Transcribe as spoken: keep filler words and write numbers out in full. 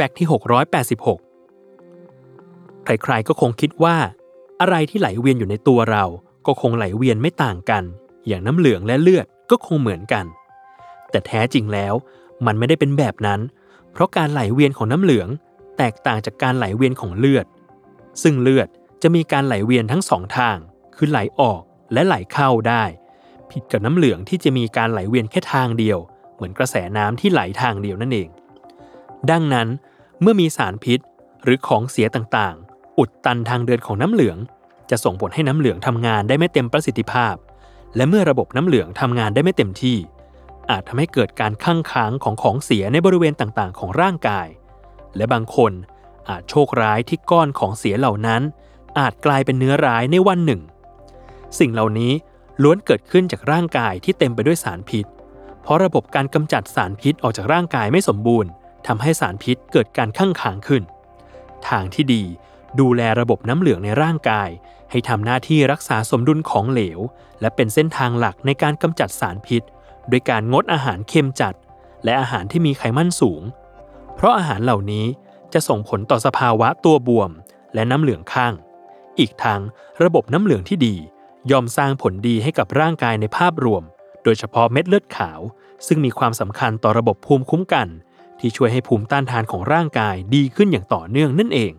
แฟกต์ที่หกร้อยแปดสิบหกใครๆก็คงคิดว่าอะไรที่ไหลเวียนอยู่ในตัวเราก็คงไหลเวียนไม่ต่างกันอย่างน้ำเหลืองและเลือดก็คงเหมือนกันแต่แท้จริงแล้วมันไม่ได้เป็นแบบนั้นเพราะการไหลเวียนของน้ำเหลืองแตกต่างจากการไหลเวียนของเลือดซึ่งเลือดจะมีการไหลเวียนทั้งสองทางคือไหลออกและไหลเข้าได้ผิดกับน้ำเหลืองที่จะมีการไหลเวียนแค่ทางเดียวเหมือนกระแสน้ำที่ไหลทางเดียวนั่นเองดังนั้นเมื่อมีสารพิษหรือของเสียต่างๆอุดตันทางเดินของน้ำเหลืองจะส่งผลให้น้ำเหลืองทำงานได้ไม่เต็มประสิทธิภาพและเมื่อระบบน้ำเหลืองทำงานได้ไม่เต็มที่อาจทำให้เกิดการคั่งค้างของของเสียในบริเวณต่างๆของร่างกายและบางคนอาจโชคร้ายที่ก้อนของเสียเหล่านั้นอาจกลายเป็นเนื้อร้ายในวันหนึ่งสิ่งเหล่านี้ล้วนเกิดขึ้นจากร่างกายที่เต็มไปด้วยสารพิษเพราะระบบการกำจัดสารพิษออกจากร่างกายไม่สมบูรณ์ทำให้สารพิษเกิดการคั่งค้างขึ้นทางที่ดีดูแลระบบน้ำเหลืองในร่างกายให้ทำหน้าที่รักษาสมดุลของเหลวและเป็นเส้นทางหลักในการกำจัดสารพิษโดยการงดอาหารเค็มจัดและอาหารที่มีไขมันสูงเพราะอาหารเหล่านี้จะส่งผลต่อสภาวะตัวบวมและน้ำเหลืองข้างอีกทางระบบน้ำเหลืองที่ดีย่อมสร้างผลดีให้กับร่างกายในภาพรวมโดยเฉพาะเม็ดเลือดขาวซึ่งมีความสำคัญต่อระบบภูมิคุ้มกันที่ช่วยให้ภูมิต้านทานของร่างกายดีขึ้นอย่างต่อเนื่องนั่นเอง